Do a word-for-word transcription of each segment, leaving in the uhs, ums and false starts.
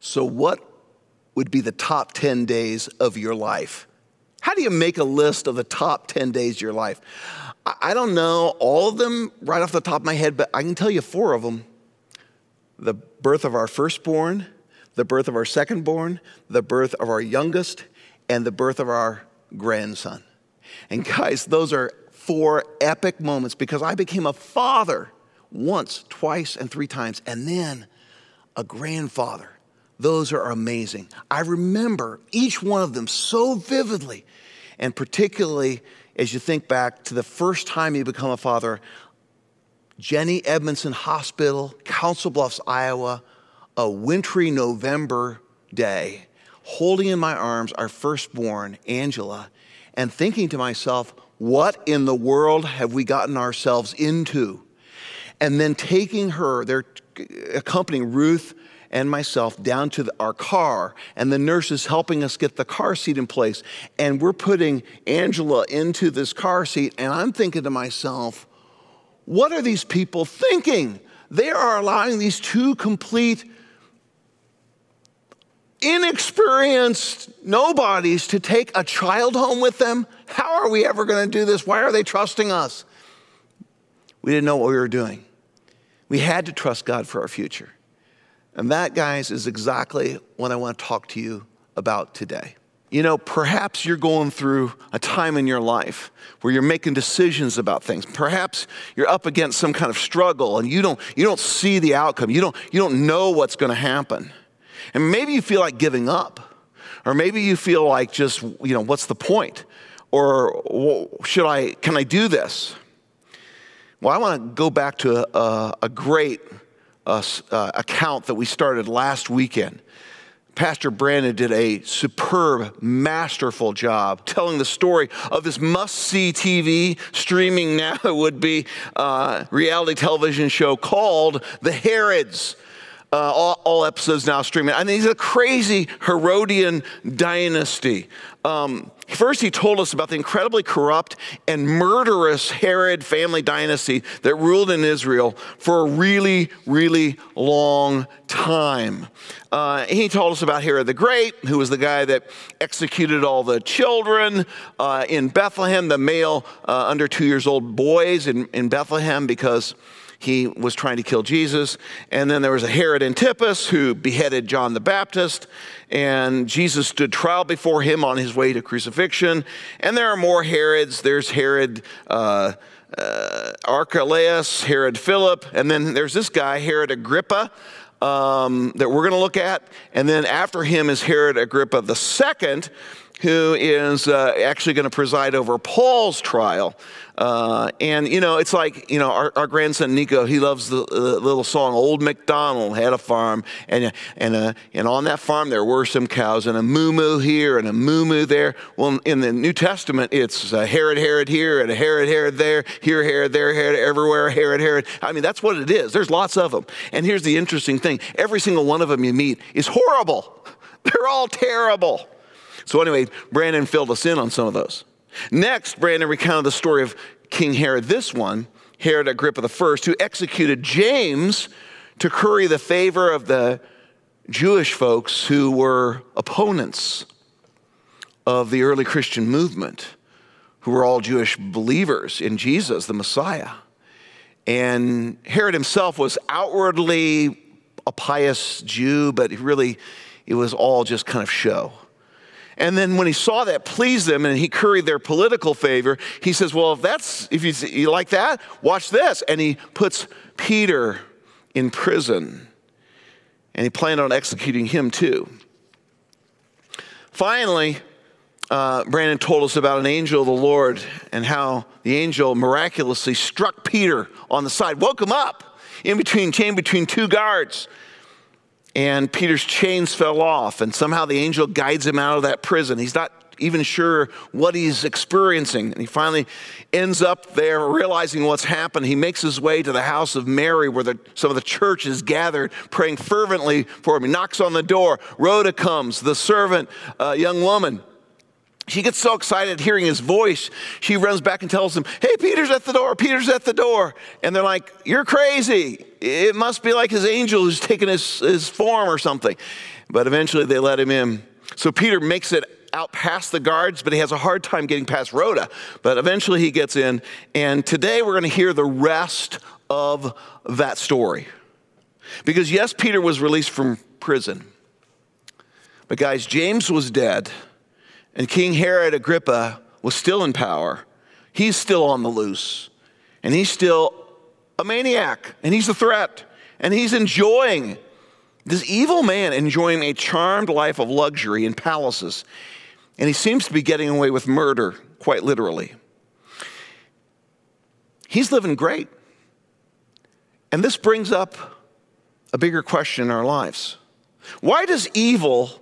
So what would be the top ten days of your life? How do you make a list of the top ten days of your life? I don't know all of them right off the top of my head, but I can tell you four of them. The birth of our firstborn, the birth of our secondborn, the birth of our youngest, and the birth of our grandson. And guys, those are four epic moments because I became a father once, twice, and three times, and then a grandfather. Those are amazing. I remember each one of them so vividly, and particularly as you think back to the first time you become a father, Jennie Edmondson Hospital, Council Bluffs, Iowa, a wintry November day, holding in my arms our firstborn, Angela, and thinking to myself, what in the world have we gotten ourselves into? And then taking her, they're accompanying Ruth and myself down to the, our car, and the nurse is helping us get the car seat in place, and we're putting Angela into this car seat, and I'm thinking to myself, what are these people thinking? They are allowing these two complete inexperienced nobodies to take a child home with them. How are we ever going to do this? Why are they trusting us? We didn't know what we were doing. We had to trust God for our future. And that, guys, is exactly what I want to talk to you about today. You know, perhaps you're going through a time in your life where you're making decisions about things. Perhaps you're up against some kind of struggle and you don't, you don't see the outcome. You don't, you don't know what's going to happen. And maybe you feel like giving up. Or maybe you feel like just, you know, what's the point? Or should I, can I do this? Well, I want to go back to a, a, a great uh, uh, account that we started last weekend. Pastor Brandon did a superb, masterful job telling the story of this must-see T V, streaming now would be uh, reality television show called The Herods. Uh, all, all episodes now streaming. I mean, he's a crazy Herodian dynasty. Um, first, he told us about the incredibly corrupt and murderous Herod family dynasty that ruled in Israel for a really, really long time. Uh, he told us about Herod the Great, who was the guy that executed all the children uh, in Bethlehem, the male uh, under two years old boys in, in Bethlehem because he was trying to kill Jesus. And then there was a Herod Antipas who beheaded John the Baptist. And Jesus stood trial before him on his way to crucifixion. And there are more Herods. There's Herod uh, uh, Archelaus, Herod Philip. And then there's this guy, Herod Agrippa, um, that we're going to look at. And then after him is Herod Agrippa the Second, who is uh, actually going to preside over Paul's trial. Uh, and, you know, it's like, you know, our, our grandson, Nico, he loves the, the little song, Old MacDonald Had a Farm. And, and, uh, and on that farm, there were some cows and a moo-moo here and a moo-moo there. Well, in the New Testament, it's uh, Herod, Herod here and a Herod, Herod there, here, Herod, there, Herod, everywhere, Herod, Herod. I mean, that's what it is. There's lots of them. And here's the interesting thing. Every single one of them you meet is horrible. They're all terrible. So anyway, Brandon filled us in on some of those. Next, Brandon recounted the story of King Herod, this one, Herod Agrippa the First, who executed James to curry the favor of the Jewish folks who were opponents of the early Christian movement, who were all Jewish believers in Jesus, the Messiah. And Herod himself was outwardly a pious Jew, but really it was all just kind of show. And then when he saw that pleased them and he curried their political favor, he says, well, if that's, if you, you like that, watch this. And he puts Peter in prison and he planned on executing him too. Finally, uh, Brandon told us about an angel of the Lord and how the angel miraculously struck Peter on the side, woke him up in between, came between two guards. And Peter's chains fell off, and somehow the angel guides him out of that prison. He's not even sure what he's experiencing. And he finally ends up there realizing what's happened. He makes his way to the house of Mary where the, some of the church is gathered, praying fervently for him. He knocks on the door. Rhoda comes, the servant, uh, young woman. She gets so excited hearing his voice, she runs back and tells him, hey, Peter's at the door, Peter's at the door. And they're like, you're crazy. It must be like his angel who's taking his, his form or something. But eventually they let him in. So Peter makes it out past the guards, but he has a hard time getting past Rhoda. But eventually he gets in. And today we're going to hear the rest of that story. Because yes, Peter was released from prison. But guys, James was dead. And King Herod Agrippa was still in power. He's still on the loose. And he's still a maniac. And he's a threat. And he's enjoying, this evil man enjoying a charmed life of luxury in palaces. And he seems to be getting away with murder, quite literally. He's living great. And this brings up a bigger question in our lives. Why does evil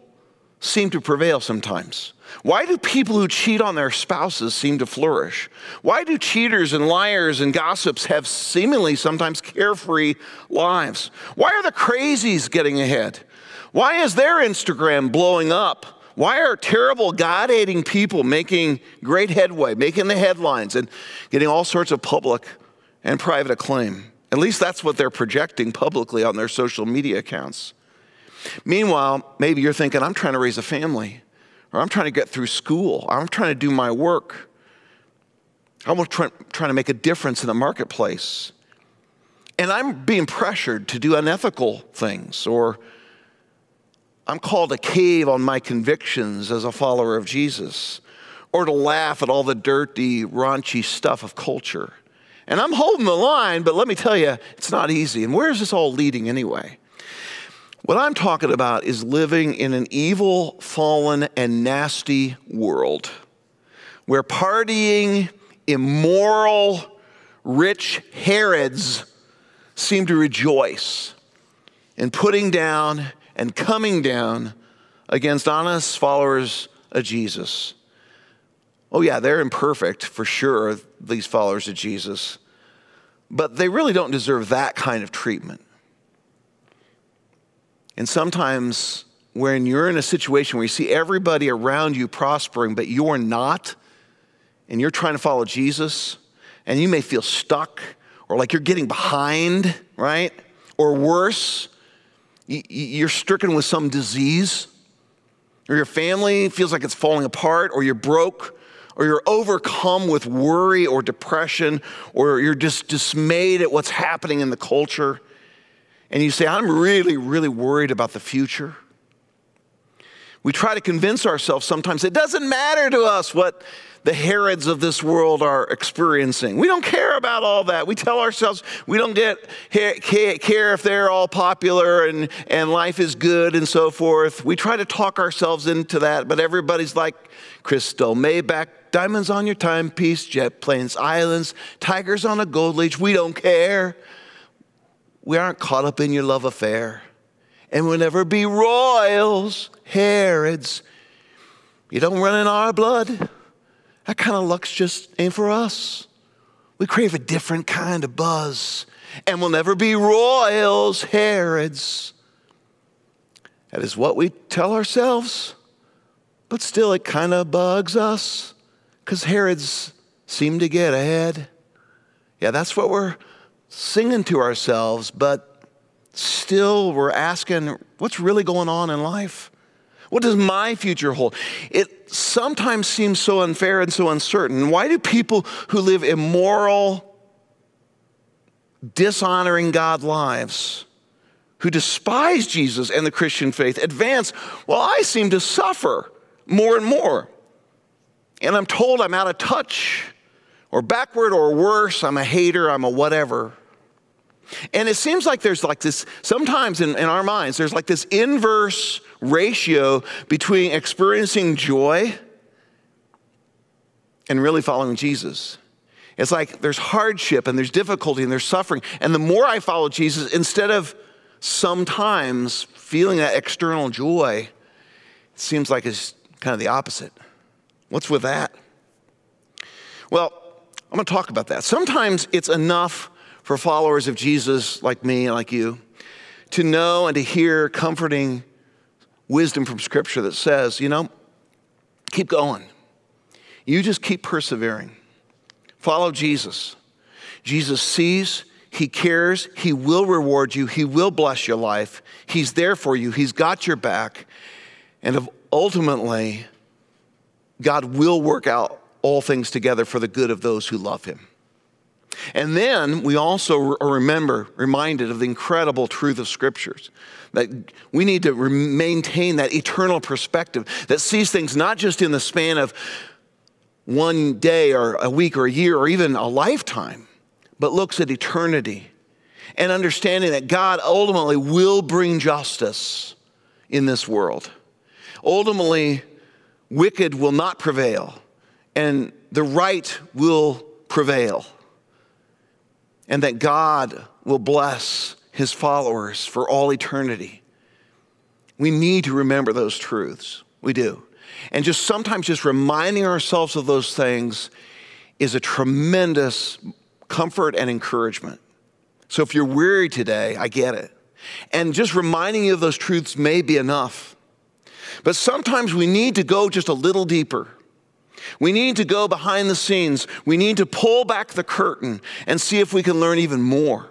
seem to prevail sometimes? Why do people who cheat on their spouses seem to flourish? Why do cheaters and liars and gossips have seemingly sometimes carefree lives? Why are the crazies getting ahead? Why is their Instagram blowing up? Why are terrible God-hating people making great headway, making the headlines and getting all sorts of public and private acclaim? At least that's what they're projecting publicly on their social media accounts. Meanwhile, maybe you're thinking, I'm trying to raise a family, or I'm trying to get through school, or I'm trying to do my work. I'm trying to make a difference in the marketplace. And I'm being pressured to do unethical things, or I'm called to cave on my convictions as a follower of Jesus, or to laugh at all the dirty, raunchy stuff of culture. And I'm holding the line, but let me tell you, it's not easy. And where is this all leading anyway? What I'm talking about is living in an evil, fallen, and nasty world where partying, immoral, rich Herods seem to rejoice in putting down and coming down against honest followers of Jesus. Oh yeah, they're imperfect for sure, these followers of Jesus, but they really don't deserve that kind of treatment. And sometimes when you're in a situation where you see everybody around you prospering, but you're not, and you're trying to follow Jesus, and you may feel stuck or like you're getting behind, right? Or worse, you're stricken with some disease, or your family feels like it's falling apart, or you're broke, or you're overcome with worry or depression, or you're just dismayed at what's happening in the culture. And you say, I'm really, really worried about the future. We try to convince ourselves sometimes it doesn't matter to us what the Herods of this world are experiencing. We don't care about all that. We tell ourselves we don't get care if they're all popular and, and life is good and so forth. We try to talk ourselves into that, but everybody's like crystal Maybach, diamonds on your timepiece, jet planes, islands, tigers on a gold leash. We don't care. We aren't caught up in your love affair. And we'll never be royals, Herods. You don't run in our blood. That kind of luck's just ain't for us. We crave a different kind of buzz. And we'll never be royals, Herods. That is what we tell ourselves. But still, it kind of bugs us. Because Herods seem to get ahead. Yeah, that's what we're singing to ourselves, but still we're asking, what's really going on in life? What does my future hold? It sometimes seems so unfair and so uncertain. Why do people who live immoral, dishonoring God lives, who despise Jesus and the Christian faith, advance? Well, I seem to suffer more and more. And I'm told I'm out of touch, or backward, or worse, I'm a hater, I'm a whatever. And it seems like there's like this, sometimes in, in our minds, there's like this inverse ratio between experiencing joy and really following Jesus. It's like there's hardship and there's difficulty and there's suffering. And the more I follow Jesus, instead of sometimes feeling that external joy, it seems like it's kind of the opposite. What's with that? Well, I'm going to talk about that. Sometimes it's enough for followers of Jesus like me and like you to know and to hear comforting wisdom from Scripture that says, you know, keep going. You just keep persevering. Follow Jesus. Jesus sees, he cares, he will reward you, he will bless your life. He's there for you, he's got your back. And ultimately, God will work out all things together for the good of those who love him. And then we also are remember, reminded of the incredible truth of Scriptures, that we need to maintain that eternal perspective that sees things not just in the span of one day or a week or a year or even a lifetime, but looks at eternity and understanding that God ultimately will bring justice in this world. Ultimately, wicked will not prevail, and the right will prevail, and that God will bless his followers for all eternity. We need to remember those truths. We do. And just sometimes just reminding ourselves of those things is a tremendous comfort and encouragement. So if you're weary today, I get it. And just reminding you of those truths may be enough. But sometimes we need to go just a little deeper. We need to go behind the scenes. We need to pull back the curtain and see if we can learn even more.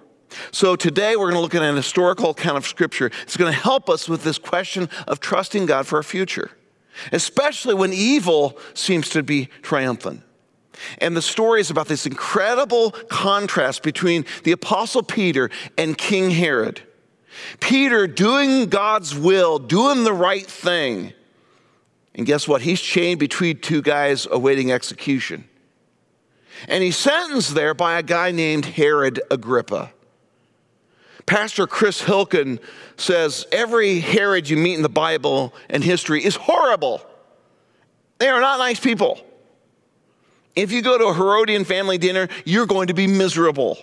So today we're going to look at an historical account of Scripture. It's going to help us with this question of trusting God for our future, especially when evil seems to be triumphant. And the story is about this incredible contrast between the Apostle Peter and King Herod. Peter doing God's will, doing the right thing. And guess what? He's chained between two guys awaiting execution. And he's sentenced there by a guy named Herod Agrippa. Pastor Chris Hilkin says, every Herod you meet in the Bible and history is horrible. They are not nice people. If you go to a Herodian family dinner, you're going to be miserable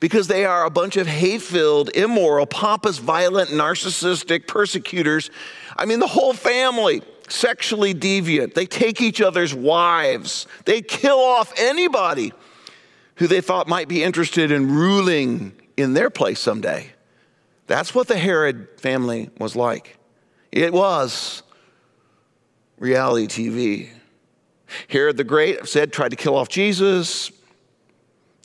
because they are a bunch of hate-filled, immoral, pompous, violent, narcissistic persecutors. I mean, the whole family. Sexually deviant. They take each other's wives. They kill off anybody who they thought might be interested in ruling in their place someday. That's what the Herod family was like. It was reality T V. Herod the Great, I've said, tried to kill off Jesus.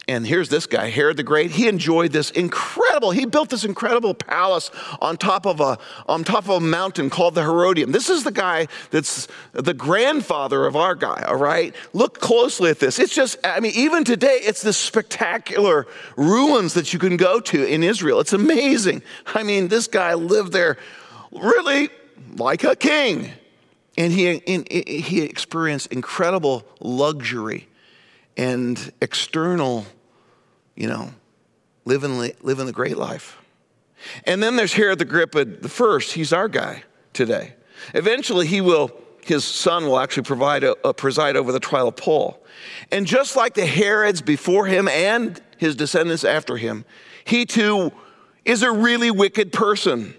And here's this guy, Herod the Great. He enjoyed this incredible, he built this incredible palace on top of a, on top of a mountain called the Herodium. This is the guy that's the grandfather of our guy, all right? Look closely at this. It's just, I mean, even today, it's this spectacular ruins that you can go to in Israel. It's amazing. I mean, this guy lived there really like a king. And he, and he experienced incredible luxury and external, you know, living, living the great life. And then there's Herod Agrippa the First. He's our guy today. Eventually, he will, his son will actually provide a, a preside over the trial of Paul. And just like the Herods before him and his descendants after him, he too is a really wicked person,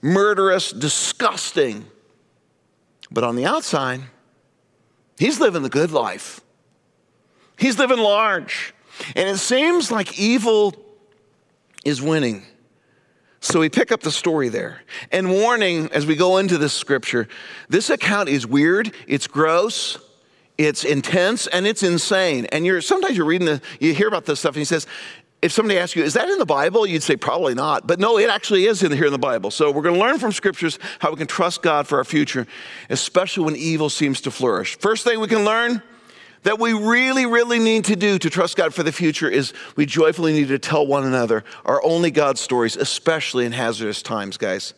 murderous, disgusting. But on the outside, he's living the good life. He's living large, and it seems like evil is winning. So we pick up the story there. And warning, as we go into this scripture, this account is weird, it's gross, it's intense, and it's insane. And you're sometimes you're reading, the, you hear about this stuff, and he says, if somebody asks you, is that in the Bible? You'd say, probably not. But no, it actually is in here in the Bible. So we're going to learn from scriptures how we can trust God for our future, especially when evil seems to flourish. First thing we can learn that we really, really need to do to trust God for the future is we joyfully need to tell one another our only God stories, especially in hazardous times, guys.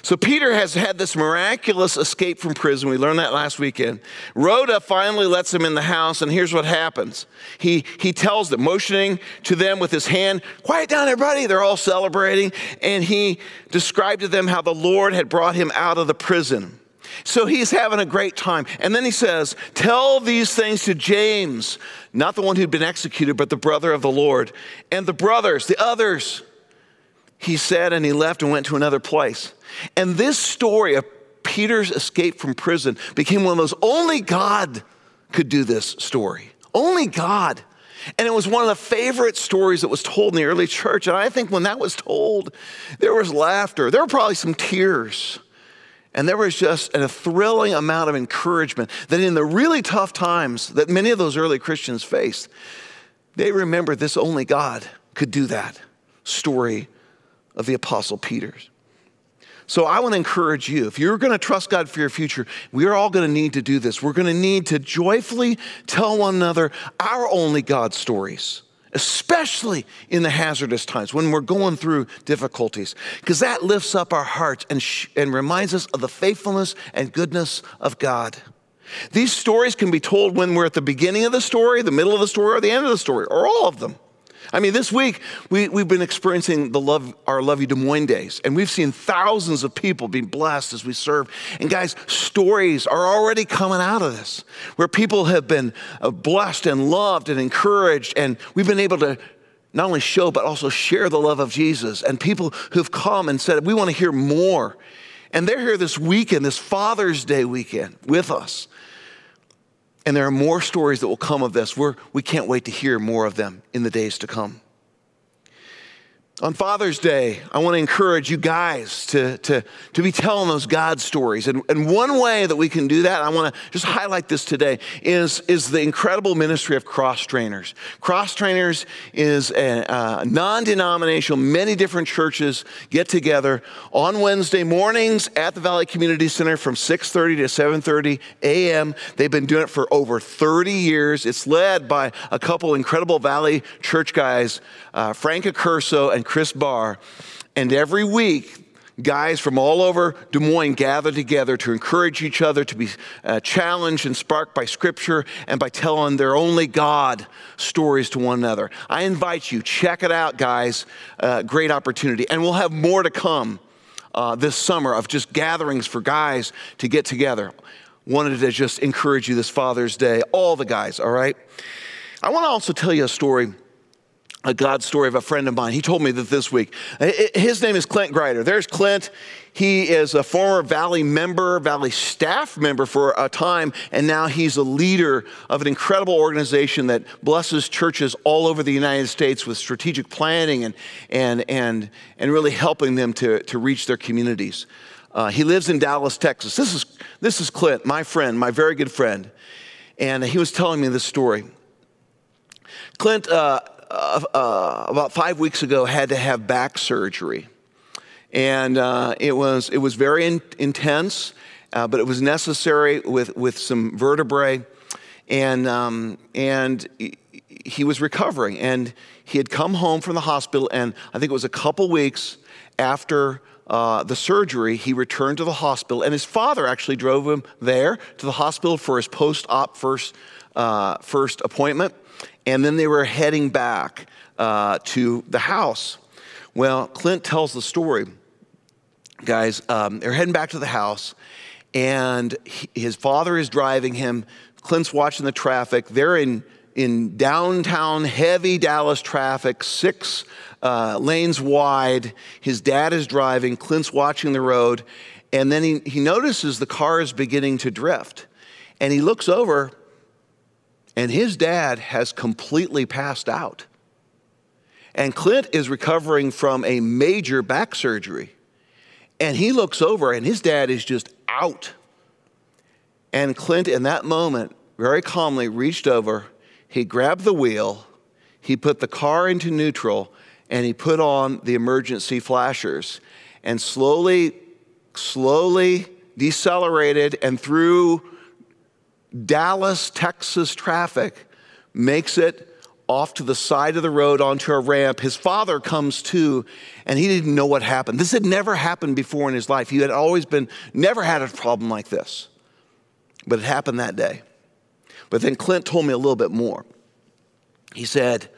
So Peter has had this miraculous escape from prison. We learned that last weekend. Rhoda finally lets him in the house, and here's what happens. He, he tells them, motioning to them with his hand, quiet down, everybody. They're all celebrating. And he described to them how the Lord had brought him out of the prison. So he's having a great time. And then he says, tell these things to James, not the one who'd been executed, but the brother of the Lord, and the brothers, the others. He said, and he left and went to another place. And this story of Peter's escape from prison became one of those, only God could do this story. Only God. And it was one of the favorite stories that was told in the early church. And I think when that was told, there was laughter. There were probably some tears. And there was just a thrilling amount of encouragement that in the really tough times that many of those early Christians faced, they remembered this only God could do that story of the Apostle Peter. So I want to encourage you, if you're going to trust God for your future, we're all going to need to do this. We're going to need to joyfully tell one another our only God stories, especially in the hazardous times when we're going through difficulties, because that lifts up our hearts and, sh- and reminds us of the faithfulness and goodness of God. These stories can be told when we're at the beginning of the story, the middle of the story, or the end of the story, or all of them. I mean, this week, we, we've been experiencing the love, our Love You Des Moines days, and we've seen thousands of people being blessed as we serve. And guys, stories are already coming out of this, where people have been blessed and loved and encouraged, and we've been able to not only show, but also share the love of Jesus. And people who've come and said, we want to hear more. And they're here this weekend, this Father's Day weekend with us. And there are more stories that will come of this. We're, we can't wait to hear more of them in the days to come. On Father's Day, I want to encourage you guys to, to, to be telling those God stories. And, and one way that we can do that, I want to just highlight this today, is, is the incredible ministry of Cross Trainers. Cross Trainers is a uh, non-denominational, many different churches get together on Wednesday mornings at the Valley Community Center from six thirty to seven thirty a.m. They've been doing it for over thirty years. It's led by a couple incredible Valley church guys, uh, Frank Accurso and Chris Barr, and every week, guys from all over Des Moines gather together to encourage each other, to be uh, challenged and sparked by Scripture and by telling their only God stories to one another. I invite you, check it out, guys. Uh, great opportunity. And we'll have more to come uh, this summer of just gatherings for guys to get together. Wanted to just encourage you this Father's Day, all the guys, all right? I want to also tell you a story. A God story of a friend of mine. He told me that this week. His name is Clint Greider. There's Clint. He is a former Valley member, Valley staff member for a time, and now he's a leader of an incredible organization that blesses churches all over the United States with strategic planning and and and and really helping them to, to reach their communities. Uh, he lives in Dallas, Texas. This is this is Clint, my friend, my very good friend, and he was telling me this story. Clint. Uh, Uh, uh, about five weeks ago, had to have back surgery, and uh, it was it was very in, intense, uh, but it was necessary with, with some vertebrae, and um, and he was recovering, and he had come home from the hospital, and I think it was a couple weeks after uh, the surgery, he returned to the hospital, and his father actually drove him there to the hospital for his post-op first uh, first appointment. And then they were heading back uh, to the house. Well, Clint tells the story. Guys, um, they're heading back to the house, and he, his father is driving him. Clint's watching the traffic. They're in, in downtown, heavy Dallas traffic, six uh, lanes wide. His dad is driving. Clint's watching the road. And then he, he notices the car is beginning to drift. And he looks over, and his dad has completely passed out. And Clint is recovering from a major back surgery. And he looks over and his dad is just out. And Clint, in that moment, very calmly reached over, he grabbed the wheel, he put the car into neutral, and he put on the emergency flashers and slowly, slowly decelerated and through Dallas, Texas traffic, makes it off to the side of the road onto a ramp. His father comes to, and he didn't know what happened. This had never happened before in his life. He had always been, never had a problem like this. But it happened that day. But then Clint told me a little bit more. He said,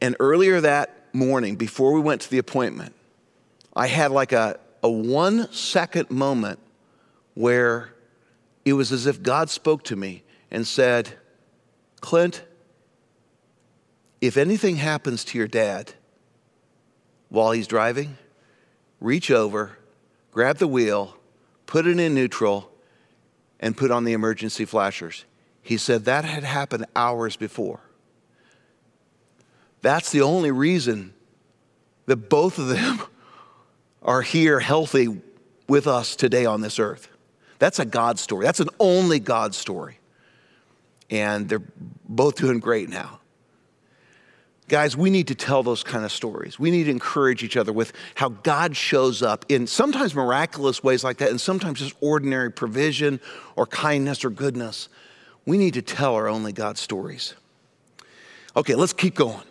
and earlier that morning, before we went to the appointment, I had like a, a one second moment where it was as if God spoke to me and said, Clint, if anything happens to your dad while he's driving, reach over, grab the wheel, put it in neutral, and put on the emergency flashers. He said that had happened hours before. That's the only reason that both of them are here healthy with us today on this earth. That's a God story. That's an only God story. And they're both doing great now. Guys, we need to tell those kind of stories. We need to encourage each other with how God shows up in sometimes miraculous ways like that, and sometimes just ordinary provision or kindness or goodness. We need to tell our only God stories. Okay, let's keep going.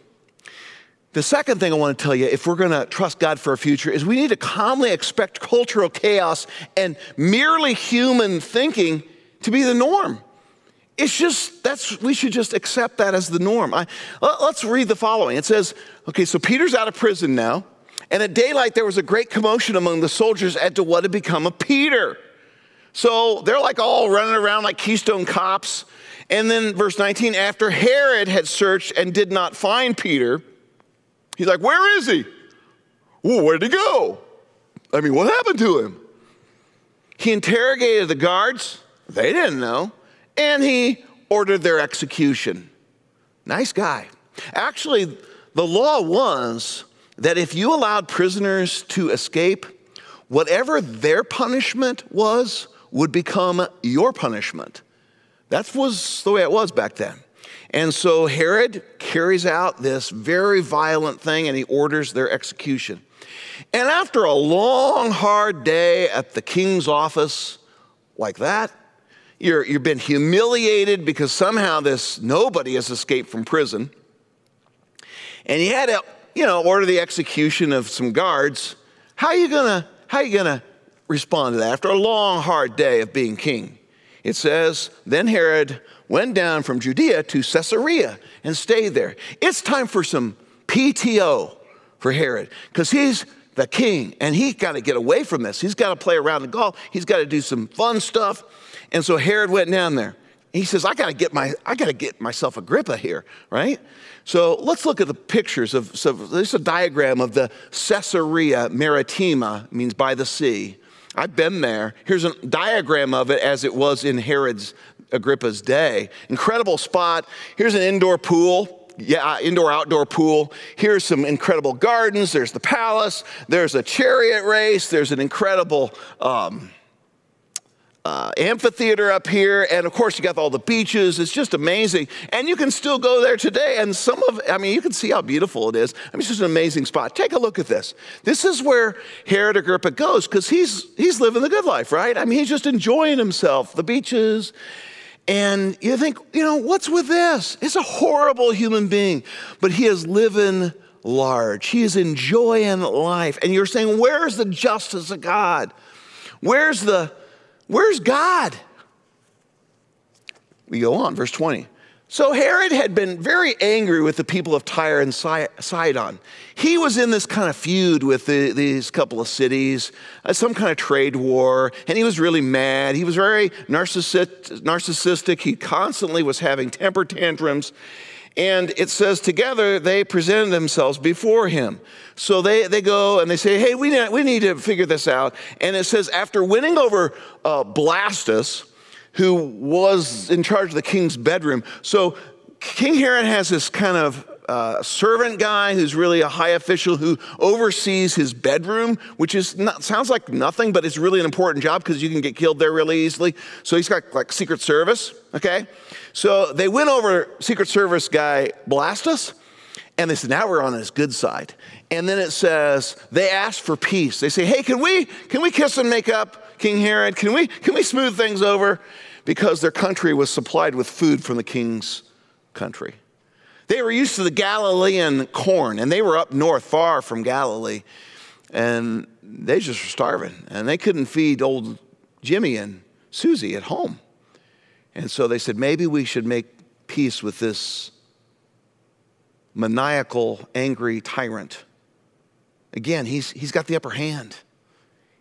The second thing I want to tell you, if we're going to trust God for our future, is we need to calmly expect cultural chaos and merely human thinking to be the norm. It's just, that's, we should just accept that as the norm. I, let's read the following. It says, okay, so Peter's out of prison now, and at daylight there was a great commotion among the soldiers as to what had become of Peter. So they're like all running around like Keystone Cops. And then verse nineteen, after Herod had searched and did not find Peter, he's like, where is he? Well, where'd he go? I mean, what happened to him? He interrogated the guards. They didn't know. And he ordered their execution. Nice guy. Actually, the law was that if you allowed prisoners to escape, whatever their punishment was would become your punishment. That was the way it was back then. And so Herod carries out this very violent thing, and he orders their execution. And after a long, hard day at the king's office like that, You're, you've been humiliated because somehow this nobody has escaped from prison. And you had to, you know, order the execution of some guards. How are you gonna, how are you gonna respond to that after a long, hard day of being king? It says, then Herod went down from Judea to Caesarea and stayed there. It's time for some P T O for Herod, because he's the king, and he's got to get away from this. He's got to play around the golf. He's got to do some fun stuff. And so Herod went down there. He says, I gotta get my, I gotta get myself Agrippa here, right? So let's look at the pictures of, so there's a diagram of the Caesarea Maritima, means by the sea. I've been there. Here's a diagram of it as it was in Herod's, Agrippa's day. Incredible spot. Here's an indoor pool. Yeah, indoor, outdoor pool. Here's some incredible gardens. There's the palace. There's a chariot race. There's an incredible, um, Uh, amphitheater up here, and of course you got all the beaches. It's just amazing, and you can still go there today, and some of, I mean, you can see how beautiful it is. I mean, it's just an amazing spot. Take a look at this. This is where Herod Agrippa goes, because he's, he's living the good life, right? I mean, he's just enjoying himself, the beaches, and you think, you know, what's with this? It's a horrible human being, but he is living large. He is enjoying life, and you're saying, where's the justice of God? Where's the Where's God? We go on, verse twenty. So Herod had been very angry with the people of Tyre and Sidon. He was in this kind of feud with the, these couple of cities, some kind of trade war, and he was really mad. He was very narcissistic. He constantly was having temper tantrums. And it says, together they presented themselves before him. So they, they go and they say, hey, we need, we need to figure this out. And it says, after winning over uh, Blastus, who was in charge of the king's bedroom. So King Herod has this kind of uh, servant guy who's really a high official who oversees his bedroom, which is not, sounds like nothing, but it's really an important job because you can get killed there really easily. So he's got like Secret Service, okay? So they went over Secret Service guy Blastus, and they said, now we're on his good side. And then it says, they asked for peace. They say, hey, can we, can we kiss and make up, King Herod? Can we, can we smooth things over? Because their country was supplied with food from the king's country. They were used to the Galilean corn, and they were up north, far from Galilee. And they just were starving, and they couldn't feed old Jimmy and Susie at home. And so they said, maybe we should make peace with this maniacal, angry tyrant. Again, he's, he's got the upper hand.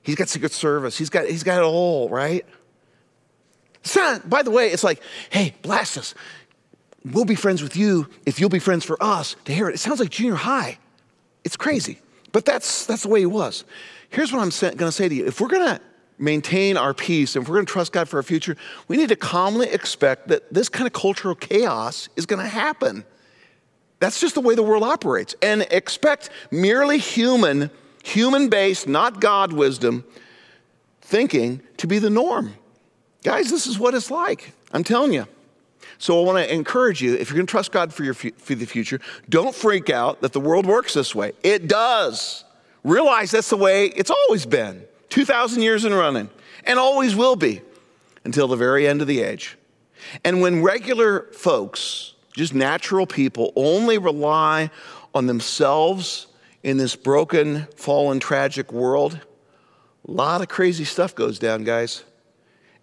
He's got Secret Service. He's got, he's got it all, right? It's not, by the way, it's like, hey, Blastus, we'll be friends with you if you'll be friends for us to Herod. It sounds like junior high. It's crazy. But that's, that's the way he was. Here's what I'm going to say to you. If we're going to maintain our peace, and if we're going to trust God for our future, we need to calmly expect that this kind of cultural chaos is going to happen. That's just the way the world operates. And expect merely human, human-based, not God wisdom thinking to be the norm. Guys, this is what it's like. I'm telling you. So I want to encourage you, if you're going to trust God for, your, for the future, don't freak out that the world works this way. It does. Realize that's the way it's always been, two thousand years and running, and always will be until the very end of the age. And when regular folks, just natural people, only rely on themselves in this broken, fallen, tragic world, a lot of crazy stuff goes down, guys.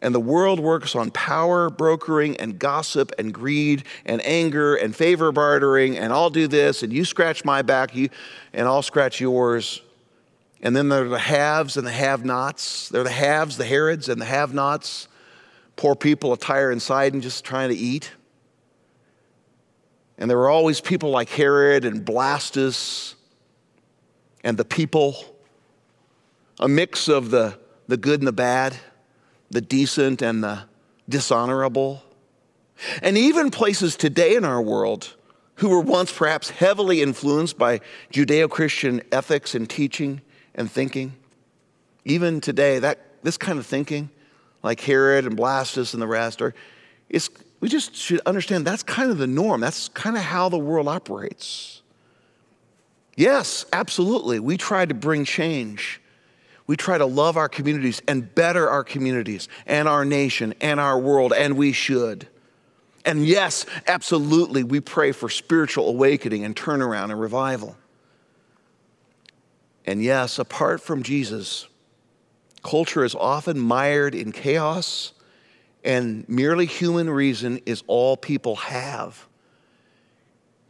And the world works on power brokering and gossip and greed and anger and favor bartering and I'll do this and you scratch my back you, and I'll scratch yours. And then there are the haves and the have-nots. There are the haves, the Herods, and the have-nots. Poor people of Tyre and Sidon just trying to eat. And there were always people like Herod and Blastus and the people, a mix of the, the good and the bad, the decent and the dishonorable. And even places today in our world who were once perhaps heavily influenced by Judeo-Christian ethics and teaching and thinking, even today, that this kind of thinking, like Herod and Blastus and the rest, are, it's, we just should understand that's kind of the norm. That's kind of how the world operates. Yes, absolutely. We try to bring change. We try to love our communities and better our communities and our nation and our world, and we should. And yes, absolutely, we pray for spiritual awakening and turnaround and revival. And yes, apart from Jesus, culture is often mired in chaos, and merely human reason is all people have,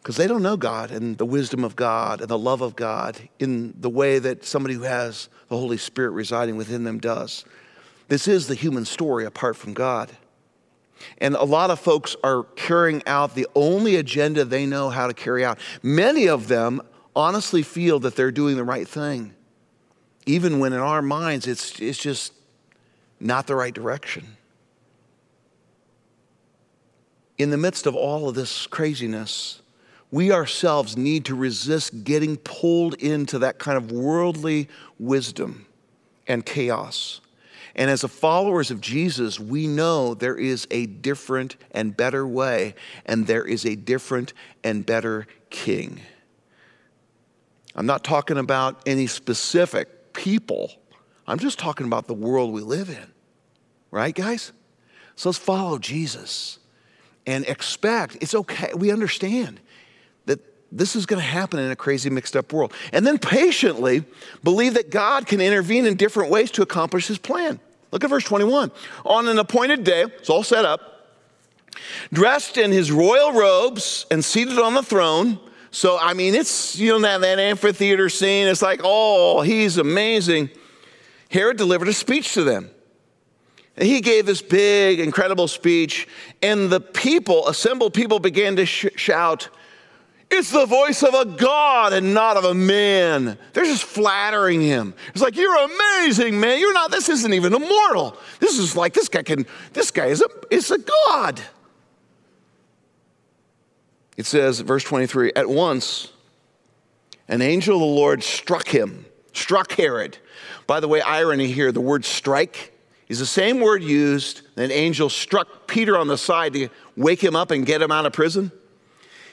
because they don't know God and the wisdom of God and the love of God in the way that somebody who has the Holy Spirit residing within them does. This is the human story apart from God. And a lot of folks are carrying out the only agenda they know how to carry out. Many of them honestly feel that they're doing the right thing, even when in our minds it's, it's just not the right direction. In the midst of all of this craziness, we ourselves need to resist getting pulled into that kind of worldly wisdom and chaos. And as a followers of Jesus, we know there is a different and better way, and there is a different and better King. I'm not talking about any specific people. I'm just talking about the world we live in, right, guys? So let's follow Jesus and expect, it's okay, we understand that this is going to happen in a crazy, mixed up world. And then patiently believe that God can intervene in different ways to accomplish his plan. Look at verse twenty-one. On an appointed day, it's all set up, dressed in his royal robes and seated on the throne. So, I mean, it's, you know, that, that amphitheater scene, it's like, oh, he's amazing. Herod delivered a speech to them. He gave this big, incredible speech, and the people, assembled people, began to sh shout, "It's the voice of a God and not of a man." They're just flattering him. It's like, "You're amazing, man. You're not, this isn't even immortal. This is like, this guy can, this guy is a, is a God." It says, verse twenty-three, at once, an angel of the Lord struck him, struck Herod. By the way, irony here, the word strike is the same word used that an angel struck Peter on the side to wake him up and get him out of prison.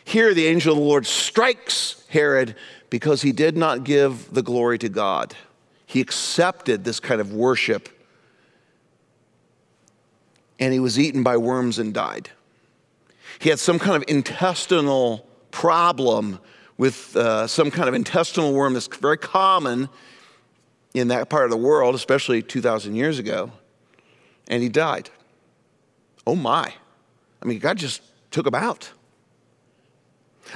Here, the angel of the Lord strikes Herod because he did not give the glory to God. He accepted this kind of worship, and he was eaten by worms and died. He had some kind of intestinal problem with uh, some kind of intestinal worm that's very common in that part of the world, especially two thousand years ago. And he died. Oh my. I mean, God just took him out.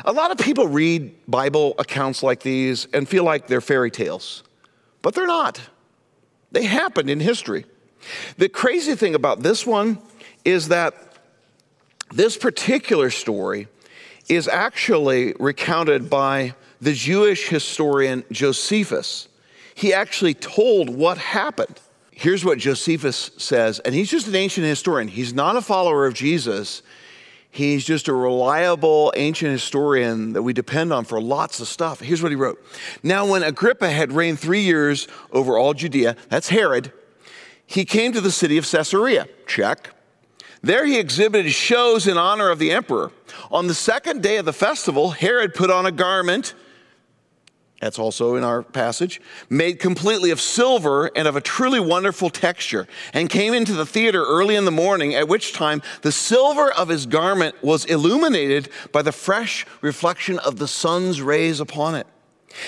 A lot of people read Bible accounts like these and feel like they're fairy tales, but they're not. They happened in history. The crazy thing about this one is that this particular story is actually recounted by the Jewish historian Josephus. He actually told what happened. Here's what Josephus says, and he's just an ancient historian. He's not a follower of Jesus. He's just a reliable ancient historian that we depend on for lots of stuff. Here's what he wrote. "Now when Agrippa had reigned three years over all Judea," that's Herod, he came to the city of Caesarea. Check. There he exhibited shows in honor of the emperor. On the second day of the festival, Herod put on a garment, that's also in our passage, made completely of silver and of a truly wonderful texture, and came into the theater early in the morning, at which time the silver of his garment was illuminated by the fresh reflection of the sun's rays upon it.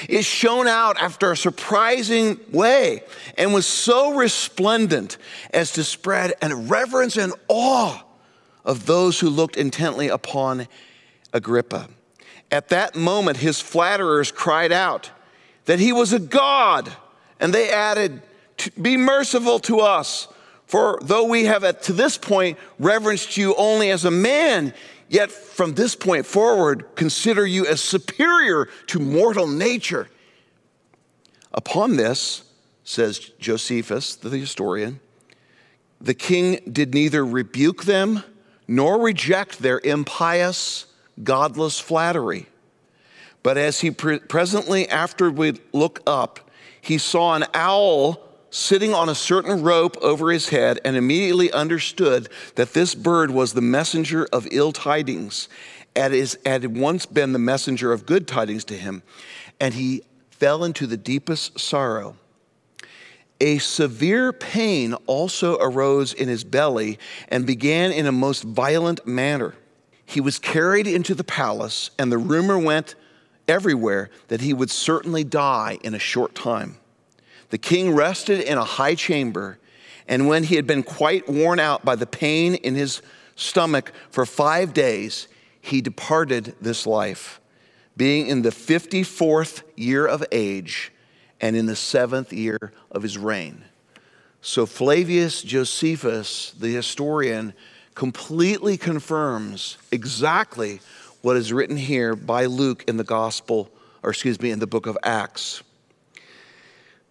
It shone out after a surprising way and was so resplendent as to spread a reverence and awe of those who looked intently upon Agrippa. At that moment, his flatterers cried out that he was a god, and they added, "Be merciful to us, for though we have at to this point reverenced you only as a man, yet from this point forward, consider you as superior to mortal nature." Upon this, says Josephus, the historian, the king did neither rebuke them nor reject their impious, godless flattery. But as he pre- presently after we look up, he saw an owl sitting on a certain rope over his head, and immediately understood that this bird was the messenger of ill tidings, as it had once been the messenger of good tidings to him, and he fell into the deepest sorrow. A severe pain also arose in his belly and began in a most violent manner. He was carried into the palace, and the rumor went everywhere that he would certainly die in a short time. The king rested in a high chamber, and when he had been quite worn out by the pain in his stomach for five days, he departed this life, being in the fifty-fourth year of age and in the seventh year of his reign. So Flavius Josephus, the historian, completely confirms exactly what is written here by Luke in the gospel, or excuse me, in the book of Acts.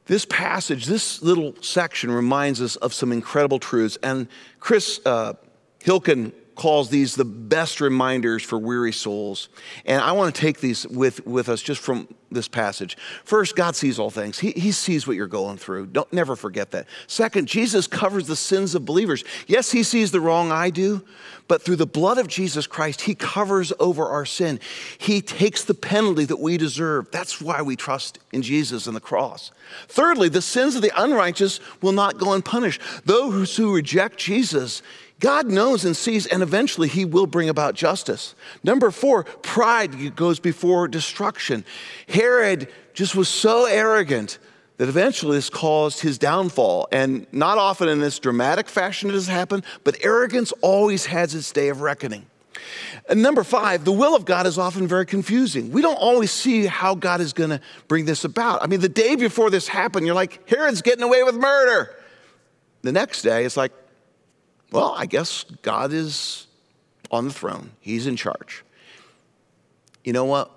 This passage, this little section reminds us of some incredible truths, and Chris uh, Hilkin calls these the best reminders for weary souls. And I want to take these with, with us just from this passage. First, God sees all things. He, he sees what you're going through. Don't never forget that. Second, Jesus covers the sins of believers. Yes, he sees the wrong I do, but through the blood of Jesus Christ, he covers over our sin. He takes the penalty that we deserve. That's why we trust in Jesus and the cross. Thirdly, the sins of the unrighteous will not go unpunished. Those who reject Jesus, God knows and sees, and eventually he will bring about justice. Number four, pride goes before destruction. Herod just was so arrogant that eventually this caused his downfall. And not often in this dramatic fashion it has happened, but arrogance always has its day of reckoning. And number five, the will of God is often very confusing. We don't always see how God is going to bring this about. I mean, the day before this happened, you're like, Herod's getting away with murder. The next day, it's like, well, I guess God is on the throne. He's in charge. You know what?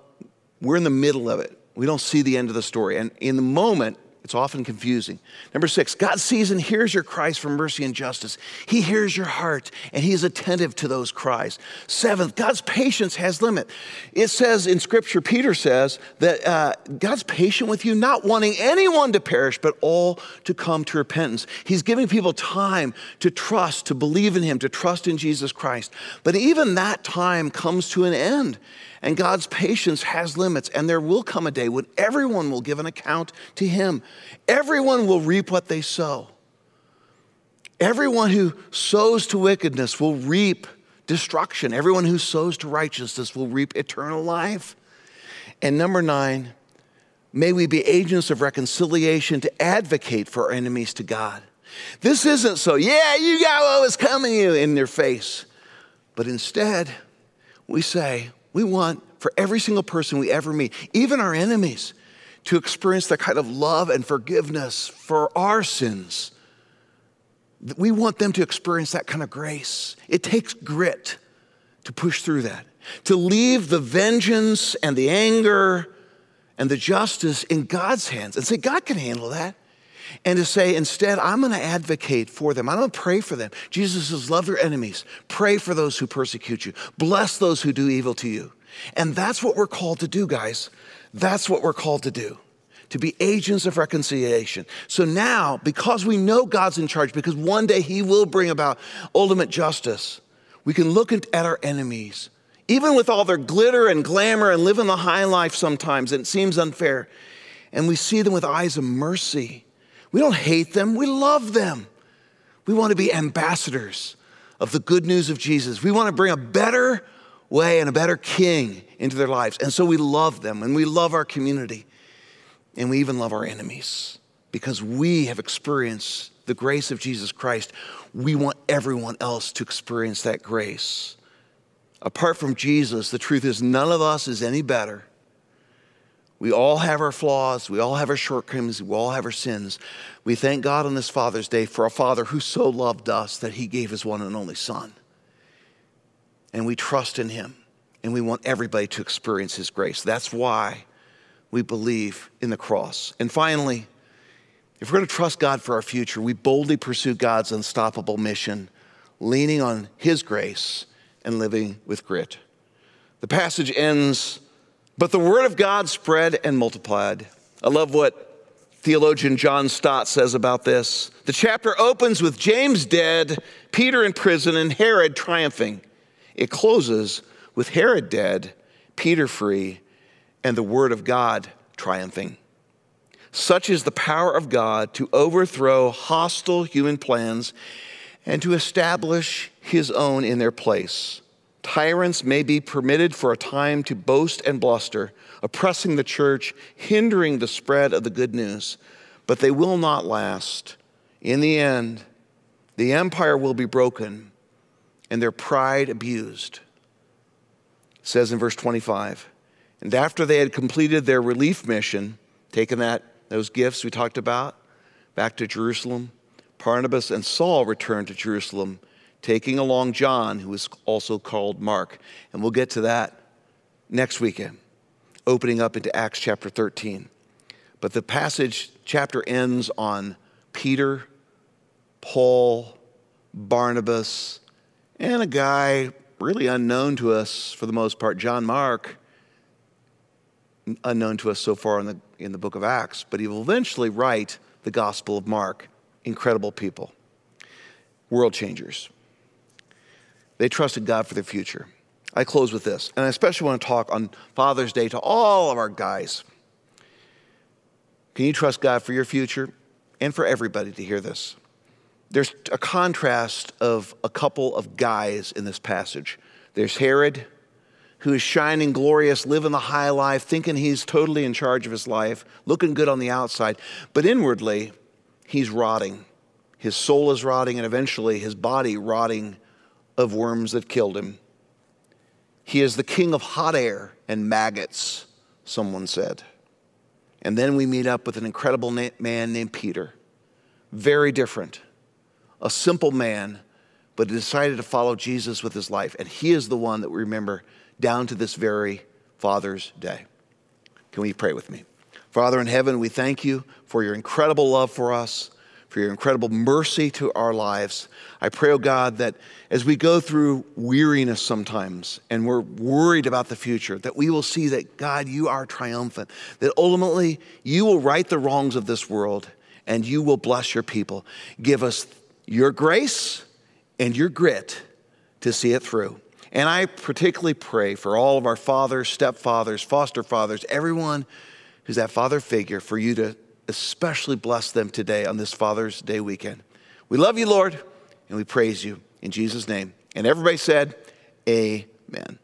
We're in the middle of it. We don't see the end of the story. And in the moment, it's often confusing. Number six, God sees and hears your cries for mercy and justice. He hears your heart, and he is attentive to those cries. Seventh, God's patience has limit. It says in Scripture, Peter says, that uh, God's patient with you, not wanting anyone to perish, but all to come to repentance. He's giving people time to trust, to believe in him, to trust in Jesus Christ. But even that time comes to an end. And God's patience has limits, and there will come a day when everyone will give an account to him. Everyone will reap what they sow. Everyone who sows to wickedness will reap destruction. Everyone who sows to righteousness will reap eternal life. And number nine, may we be agents of reconciliation to advocate for our enemies to God. This isn't so, yeah, you got what was coming to you in their face. But instead, we say, we want for every single person we ever meet, even our enemies, to experience the kind of love and forgiveness for our sins. We want them to experience that kind of grace. It takes grit to push through that, to leave the vengeance and the anger and the justice in God's hands and say, God can handle that. And to say, instead, I'm going to advocate for them. I'm going to pray for them. Jesus says, love your enemies. Pray for those who persecute you. Bless those who do evil to you. And that's what we're called to do, guys. That's what we're called to do, to be agents of reconciliation. So now, because we know God's in charge, because one day he will bring about ultimate justice, we can look at our enemies, even with all their glitter and glamour and living the high life sometimes, and it seems unfair, and we see them with eyes of mercy. We don't hate them, we love them. We want to be ambassadors of the good news of Jesus. We want to bring a better way and a better king into their lives. And so we love them, and we love our community, and we even love our enemies because we have experienced the grace of Jesus Christ. We want everyone else to experience that grace. Apart from Jesus, the truth is none of us is any better. We all have our flaws, we all have our shortcomings, we all have our sins. We thank God on this Father's Day for a Father who so loved us that he gave his one and only Son. And we trust in him, and we want everybody to experience his grace. That's why we believe in the cross. And finally, if we're going to trust God for our future, we boldly pursue God's unstoppable mission, leaning on his grace and living with grit. The passage ends, but the word of God spread and multiplied. I love what theologian John Stott says about this. The chapter opens with James dead, Peter in prison, and Herod triumphing. It closes with Herod dead, Peter free, and the word of God triumphing. Such is the power of God to overthrow hostile human plans and to establish his own in their place. Tyrants may be permitted for a time to boast and bluster, oppressing the church, hindering the spread of the good news, but they will not last. In the end, the empire will be broken and their pride abused. It says in verse twenty-five, and after they had completed their relief mission, taking that, those gifts we talked about back to Jerusalem, Barnabas and Saul returned to Jerusalem, taking along John, who is also called Mark. And we'll get to that next weekend, opening up into Acts chapter thirteen. But the passage chapter ends on Peter, Paul, Barnabas, and a guy really unknown to us for the most part, John Mark, unknown to us so far in the, in the book of Acts, but he will eventually write the Gospel of Mark. Incredible people, world changers. They trusted God for their future. I close with this, and I especially want to talk on Father's Day to all of our guys. Can you trust God for your future? And for everybody to hear this. There's a contrast of a couple of guys in this passage. There's Herod, who is shining glorious, living the high life, thinking he's totally in charge of his life, looking good on the outside, but inwardly, he's rotting. His soul is rotting, and eventually his body rotting of worms that killed him. He is the king of hot air and maggots, someone said. And then we meet up with an incredible na- man named Peter. Very different. A simple man, but decided to follow Jesus with his life. And he is the one that we remember down to this very Father's Day. Can we pray with me? Father in heaven, we thank you for your incredible love for us, for your incredible mercy to our lives. I pray, oh God, that as we go through weariness sometimes and we're worried about the future, that we will see that, God, you are triumphant, that ultimately you will right the wrongs of this world and you will bless your people. Give us your grace and your grit to see it through. And I particularly pray for all of our fathers, stepfathers, foster fathers, everyone who's that father figure, for you to especially bless them today on this Father's Day weekend. We love you, Lord, and we praise you in Jesus' name. And everybody said, amen.